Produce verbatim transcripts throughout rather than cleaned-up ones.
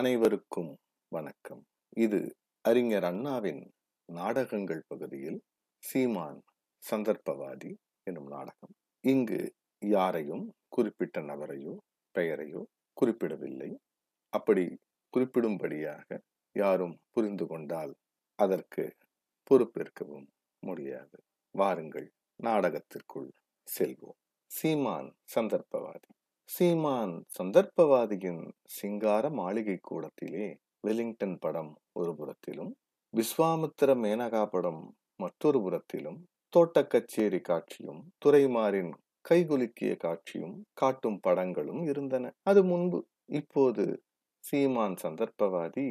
அனைவருக்கும் வணக்கம். இது அறிஞர் அண்ணாவின் நாடகங்கள் பகுதியில் சீமான் சந்தர்ப்பவாதி என்னும் நாடகம். இங்கு யாரையும் குறிப்பிட்ட நபரையோ பெயரையோ குறிப்பிடவில்லை. அப்படி குறிப்பிடும்படியாக யாரும் புரிந்து கொண்டால் அதற்கு பொறுப்பேற்கவும் முடியாது. வாருங்கள், நாடகத்திற்குள் செல்வோம். சீமான் சந்தர்ப்பவாதி. சீமான் சந்தர்ப்பவாதியின் சிங்கார மாளிகை கூடத்திலே வெலிங்டன் படம் ஒரு புறத்திலும், விஸ்வாமித்திர மேனகா படம் மற்றொரு புறத்திலும், தோட்ட கச்சேரி காட்சியும் துரைமாரின் கைகுலுக்கிய காட்சியும் காட்டும் படங்களும் இருந்தன. அது முன்பு. இப்போது சீமான் சந்தர்ப்பவாதி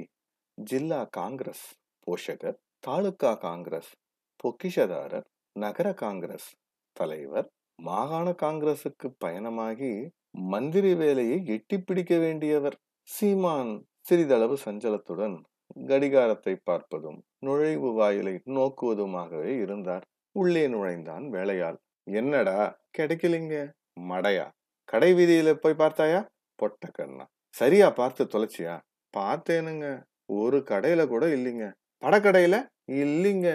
ஜில்லா காங்கிரஸ் போஷகர், தாலுகா காங்கிரஸ் பொக்கிஷதாரர், நகர காங்கிரஸ் தலைவர், மாகாண காங்கிரசுக்கு பயணமாகி மந்திரி வேலையை எட்டி பிடிக்க வேண்டியவர். சீமான் சிறிதளவு சஞ்சலத்துடன் கடிகாரத்தை பார்ப்பதும் நுழைவு வாயிலை நோக்குவதுமாகவே இருந்தார். உள்ளே நுழைந்தான் வேலையாள். என்னடா கிடைக்கலிங்க? மடையா? கடை வீதியில போய் பார்த்தாயா? பொட்ட கண்ணா, சரியா பார்த்து தொலைச்சியா? பார்த்தேனுங்க, ஒரு கடையில கூட இல்லைங்க. படக்கடையில இல்லைங்க.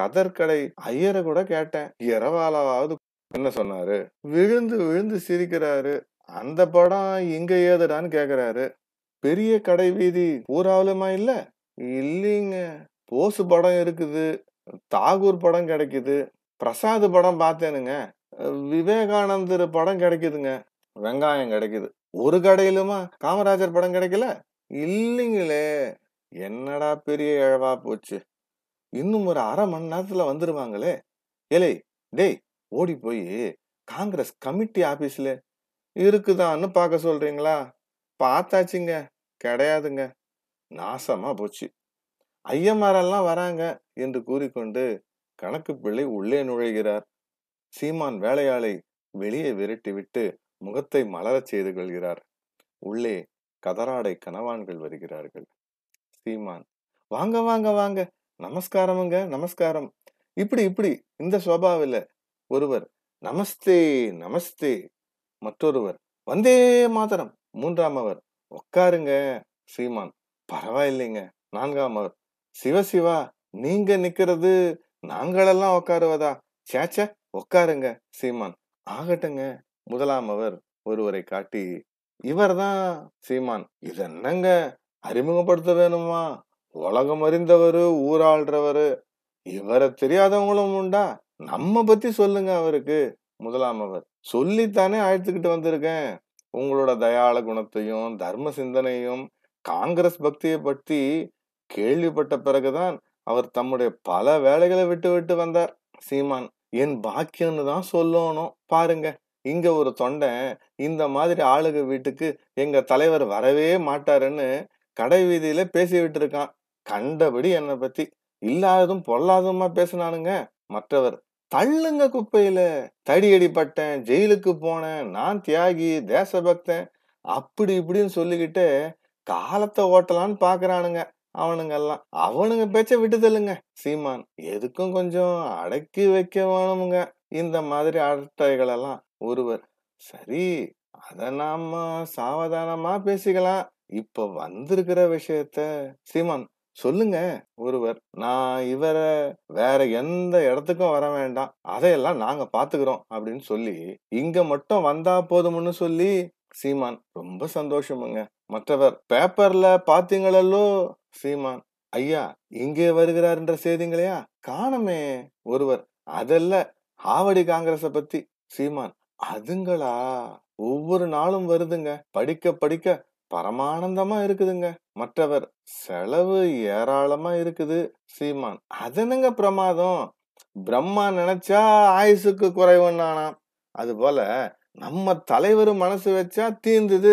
கதற்கடை ஐயரை கூட கேட்டேன். இரவாலாவது என்ன சொன்னாரு? விழுந்து விழுந்து சிரிக்கிறாரு. அந்த படம் இங்க ஏதுடான்னு கேக்குறாரு. பெரிய கடை வீதி பூராவலமா இல்ல? இல்லைங்க. போசு படம் இருக்குது, தாகூர் படம் கிடைக்குது, பிரசாத் படம் பார்த்தேனுங்க, விவேகானந்தர் படம் கிடைக்குதுங்க, வெங்காயம் கிடைக்குது. ஒரு கடையிலுமா காமராஜர் படம் கிடைக்கல? இல்லைங்களே. என்னடா பெரிய இழவா போச்சு. இன்னும் ஒரு அரை மணி நேரத்துல வந்துருவாங்களே. ஏலே டேய், ஓடி போய் காங்கிரஸ் கமிட்டி ஆபீஸ்ல இருக்குதான்னு பார்க்க சொல்றீங்களா? பார்த்தாச்சுங்க, கிடையாதுங்க. நாசமா போச்சு. ஐயமாரெல்லாம் வராங்க என்று கூறிக்கொண்டு கணக்கு பிள்ளை உள்ளே நுழைகிறார். சீமான் வேலையாளை வெளியே விரட்டி விட்டு முகத்தை மலரச் செய்து கொள்கிறார். உள்ளே கதராடை கனவான்கள் வருகிறார்கள். சீமான், வாங்க வாங்க வாங்க, நமஸ்காரமுங்க, நமஸ்காரம். இப்படி இப்படி இந்த சுபாவில ஒருவர் நமஸ்தே நமஸ்தே, மற்றொருவர் வந்தே மாதரம், மூன்றாமவர் உட்காருங்க. சீமான், பரவாயில்லைங்க. நான்காமவர் சிவசிவா, நீங்க நிக்கிறது நாங்களெல்லாம் உட்காருவதா? சேச்ச, உட்காருங்க. சீமான், ஆகட்டுங்க. முதலாமவர் ஒருவரை காட்டி, இவர்தான். சீமான், இது என்னங்க அறிமுகப்படுத்த வேணுமா? உலகம் அறிந்தவரு, ஊராள்றவரு, இவரை தெரியாதவங்களும் உண்டா? நம்ம பத்தி சொல்லுங்க அவருக்கு. முதலாமவர், சொல்லித்தானே அழைத்துக்கிட்டு வந்திருக்கேன். உங்களோட தயாள குணத்தையும் தர்ம சிந்தனையும் காங்கிரஸ் பக்தியை பற்றி கேள்விப்பட்ட பிறகுதான் அவர் தம்முடைய பல வேலைகளை விட்டு விட்டு வந்தார். சீமான், என் பாக்கியம்னு தான் சொல்லணும். பாருங்க, இங்க ஒரு தொண்டை இந்த மாதிரி ஆளுக வீட்டுக்கு எங்க தலைவர் வரவே மாட்டாருன்னு கடை வீதியில பேசிவிட்டு இருக்கான். கண்டபடி என்னை பத்தி இல்லாததும் பொல்லாததுமா பேசினானுங்க. மற்றவர், தள்ளுங்க குப்பையில, தடியடிப்பட்டேன், ஜெயிலுக்கு போனேன், நான் தியாகி, தேசபக்தன், அப்படி இப்படின்னு சொல்லிக்கிட்டு காலத்தை ஓட்டலான்னு பாக்குறானுங்க அவனுங்க எல்லாம். அவனுங்க பேச்ச விட்டுதல்லுங்க. சீமான், எதுக்கும் கொஞ்சம் அடக்கி வைக்க வேணுமுங்க இந்த மாதிரி அட்டைகள் எல்லாம். ஒருவர், சரி, அத நாம சாவதானமா பேசிக்கலாம், இப்ப வந்திருக்கிற விஷயத்த. சீமான், சொல்லுங்க. ஒருவர், நான் இவரை வேற எந்த இடத்துக்கும் வர வேண்டாம், அதையெல்லாம் நாங்க பாத்துக்கிறோம் அப்படின்னு சொல்லி இங்க மட்டும் வந்தா போதும்னு சொல்லி. சீமான், ரொம்ப சந்தோஷமுங்க. மற்றவர், பேப்பர்ல பாத்தீங்களோ? சீமான், ஐயா இங்கே வருகிறாருன்ற செய்திங்களையா? காணமே. ஒருவர், அதல்ல, ஆவடி காங்கிரஸ பத்தி. சீமான், அதுங்களா? ஒவ்வொரு நாளும் வருதுங்க, படிக்க படிக்க பரமானந்தமா இருக்குதுங்க. மற்றவர், செலவு ஏராளமா இருக்குது. சீமான், அதனுங்க பிரமாதம், பிரம்மா நினைச்சா ஆயுசுக்கு குறைவுன்னானா, அது போல நம்ம தலைவர் மனசு வச்சா தீந்துது,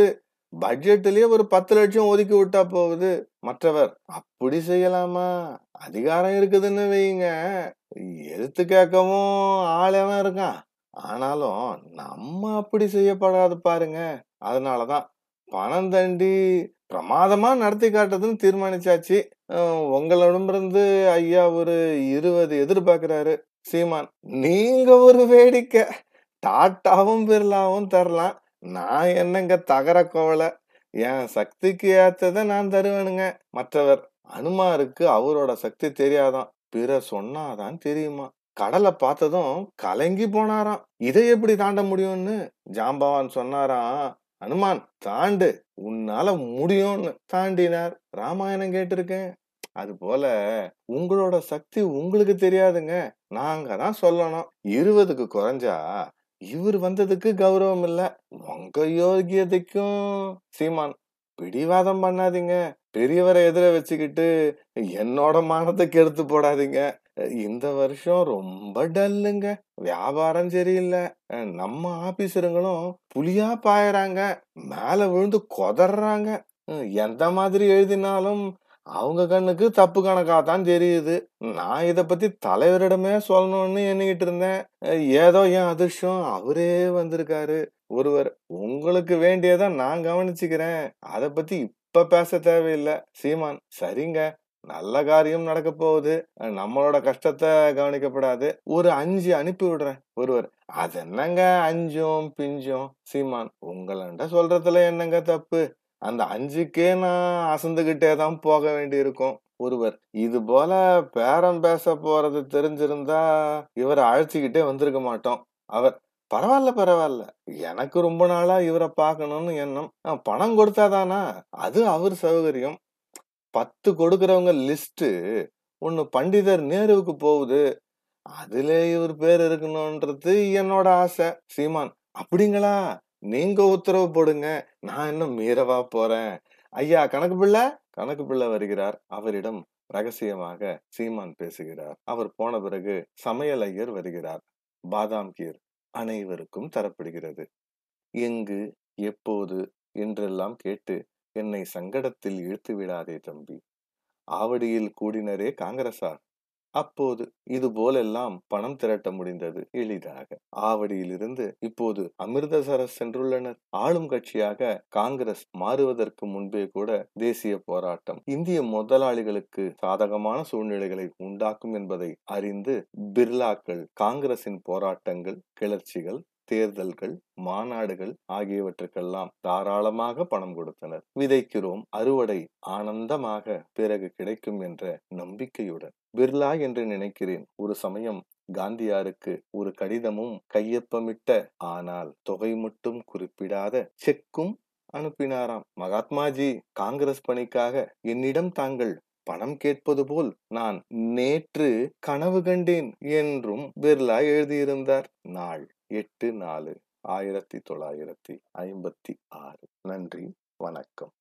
பட்ஜெட்லயே ஒரு பத்து லட்சம் ஒதுக்கி விட்டா போகுது. மற்றவர், அப்படி செய்யலாமா? அதிகாரம் இருக்குதுன்னு வைங்க, எதிர்த்து கேட்கவும் ஆளேவன் இருக்கான், ஆனாலும் நம்ம அப்படி செய்யப்படாது பாருங்க, அதனாலதான் பணம் தண்டி பிரமாதமா நடத்தி காட்டுறதுன்னு தீர்மானிச்சாச்சு. உங்களிடமிருந்து ஐயா ஒரு இருபது எதிர்பார்க்கிறாரு. சீமான், நீங்க ஒரு வேடிக்கை, டாட்டாவும் பிர்லாவும் தரலாம், நான் என்னங்க தகர கோவலை, என் சக்திக்கு ஏத்ததை நான் தருவேனுங்க. மற்றவர் அனுமாருக்கு அவரோட சக்தி தெரியாதான், பிற சொன்னாதான் தெரியுமா. கடலை பார்த்ததும் கலங்கி போனாராம், இதை எப்படி தாண்ட முடியும்னு. ஜாம்பவான் சொன்னாராம், அனுமான் தாண்டு, உன்னால முடியும்னு. தாண்டினார். ராமாயணம் கேட்டிருக்கேன். அது போல உங்களோட சக்தி உங்களுக்கு தெரியாதுங்க, நாங்க தான் சொல்லணும். இருபதுக்கு குறைஞ்சா இவர் வந்ததுக்கு கௌரவம் இல்ல. உங்க யோகியதைக்கும் சீமான் பிடிவாதம் பண்ணாதீங்க. பெரியவரை எதிர வச்சுக்கிட்டு என்னோட மானத்துக்கு எடுத்து போடாதீங்க. இந்த வருஷம் ரொம்ப டல்லுங்க, வியாபாரம் சரியில்லை, நம்ம ஆபீசருங்களும் புலியா பாயறாங்க, மேல விழுந்து கொதறாங்க. எந்த மாதிரி எழுதினாலும் அவங்க கண்ணுக்கு தப்பு கணக்காதான் தெரியுது. நான் இதை பத்தி தலைவரிடமே சொல்லணும்னு எண்ணிக்கிட்டு இருந்தேன். ஏதோ என் அதிர்ஷ்டம், அவரே வந்திருக்காரு. ஒருவர் உங்களுக்கு வேண்டியதை நான் கவனிச்சுக்கிறேன், அதை பத்தி இப்ப பேச தேவையில்லை. சீமான், சரிங்க, நல்ல காரியம் நடக்க போகுது, நம்மளோட கஷ்டத்தை கவனிக்கப்படாது, ஒரு அஞ்சு அனுப்பி விடுறேன். ஒருவர், அது என்னங்க அஞ்சும் பிஞ்சும். சீமான், உங்கள்கிட்ட சொல்றதுல என்னங்க தப்பு, அந்த அஞ்சுக்கே நான் அசந்துகிட்டே தான் போக வேண்டி இருக்கும். ஒருவர், இது போல பேரம் பேச போறது தெரிஞ்சிருந்தா இவரை அழைச்சிக்கிட்டே வந்திருக்க மாட்டோம். அவர், பரவாயில்ல பரவாயில்ல, எனக்கு ரொம்ப நாளா இவரை பார்க்கணும்னு எண்ணம், பணம் கொடுத்தாதானா அது அவர் சௌகரியம். பத்து கொடுக்கறவங்க லிஸ்ட் ஒன்னு பண்டிதர் நேருவுக்கு போகுது, அதுல இவர் பேர் இருக்கணும்ன்றது என்னோட ஆசை. சீமான், அப்படிங்களா, நீங்க உத்தரவு போடுங்க, நான் இன்னும் மீறவா போறேன். ஐயா கணக்கு பிள்ளை, கணக்கு பிள்ளை வருகிறார். அவரிடம் ரகசியமாக சீமான் பேசுகிறார். அவர் போன பிறகு சமையல் ஐயர் வருகிறார். பாதாம் கீர் அனைவருக்கும் தரப்படுகிறது. எங்கு எப்போது என்றெல்லாம் கேட்டு என்னை சங்கடத்தில் இழுத்து விடாதே தம்பி. ஆவடியில் கூடினரே காங்கிரசார். அப்போது இது போலெல்லாம் பணம் திரட்ட முடிந்தது எளிதாக. ஆவடியிலிருந்து இப்போது அமிர்தசரஸ் சென்றுள்ளனர். ஆளும் கட்சியாக காங்கிரஸ் மாறுவதற்கு முன்பே கூட தேசிய போராட்டம் இந்திய முதலாளிகளுக்கு சாதகமான சூழ்நிலைகளை உண்டாக்கும் என்பதை அறிந்து பிர்லாக்கள் காங்கிரசின் போராட்டங்கள், கிளர்ச்சிகள், தேர்தல்கள், மாநாடுகள் ஆகியவற்றுக்கெல்லாம் தாராளமாக பணம் கொடுத்தனர். விதைக்கிறோம், அறுவடை ஆனந்தமாக பிறகு கிடைக்கும் என்ற நம்பிக்கையுடன். பிர்லா என்று நினைக்கிறேன் ஒரு சமயம் காந்தியாருக்கு ஒரு கடிதமும் கையொப்பமிட்ட, ஆனால் தொகை மட்டும் குறிப்பிடாத செக்கும் அனுப்பினாராம். மகாத்மாஜி, காங்கிரஸ் பணிக்காக என்னிடம் தாங்கள் பணம் கேட்பது போல் நான் நேற்று கனவு கண்டேன் என்றும் பிர்லா எழுதியிருந்தார். நாள் எட்டு நாலு ஆயிரத்தி தொள்ளாயிரத்தி ஐம்பத்தி ஆறு. நன்றி, வணக்கம்.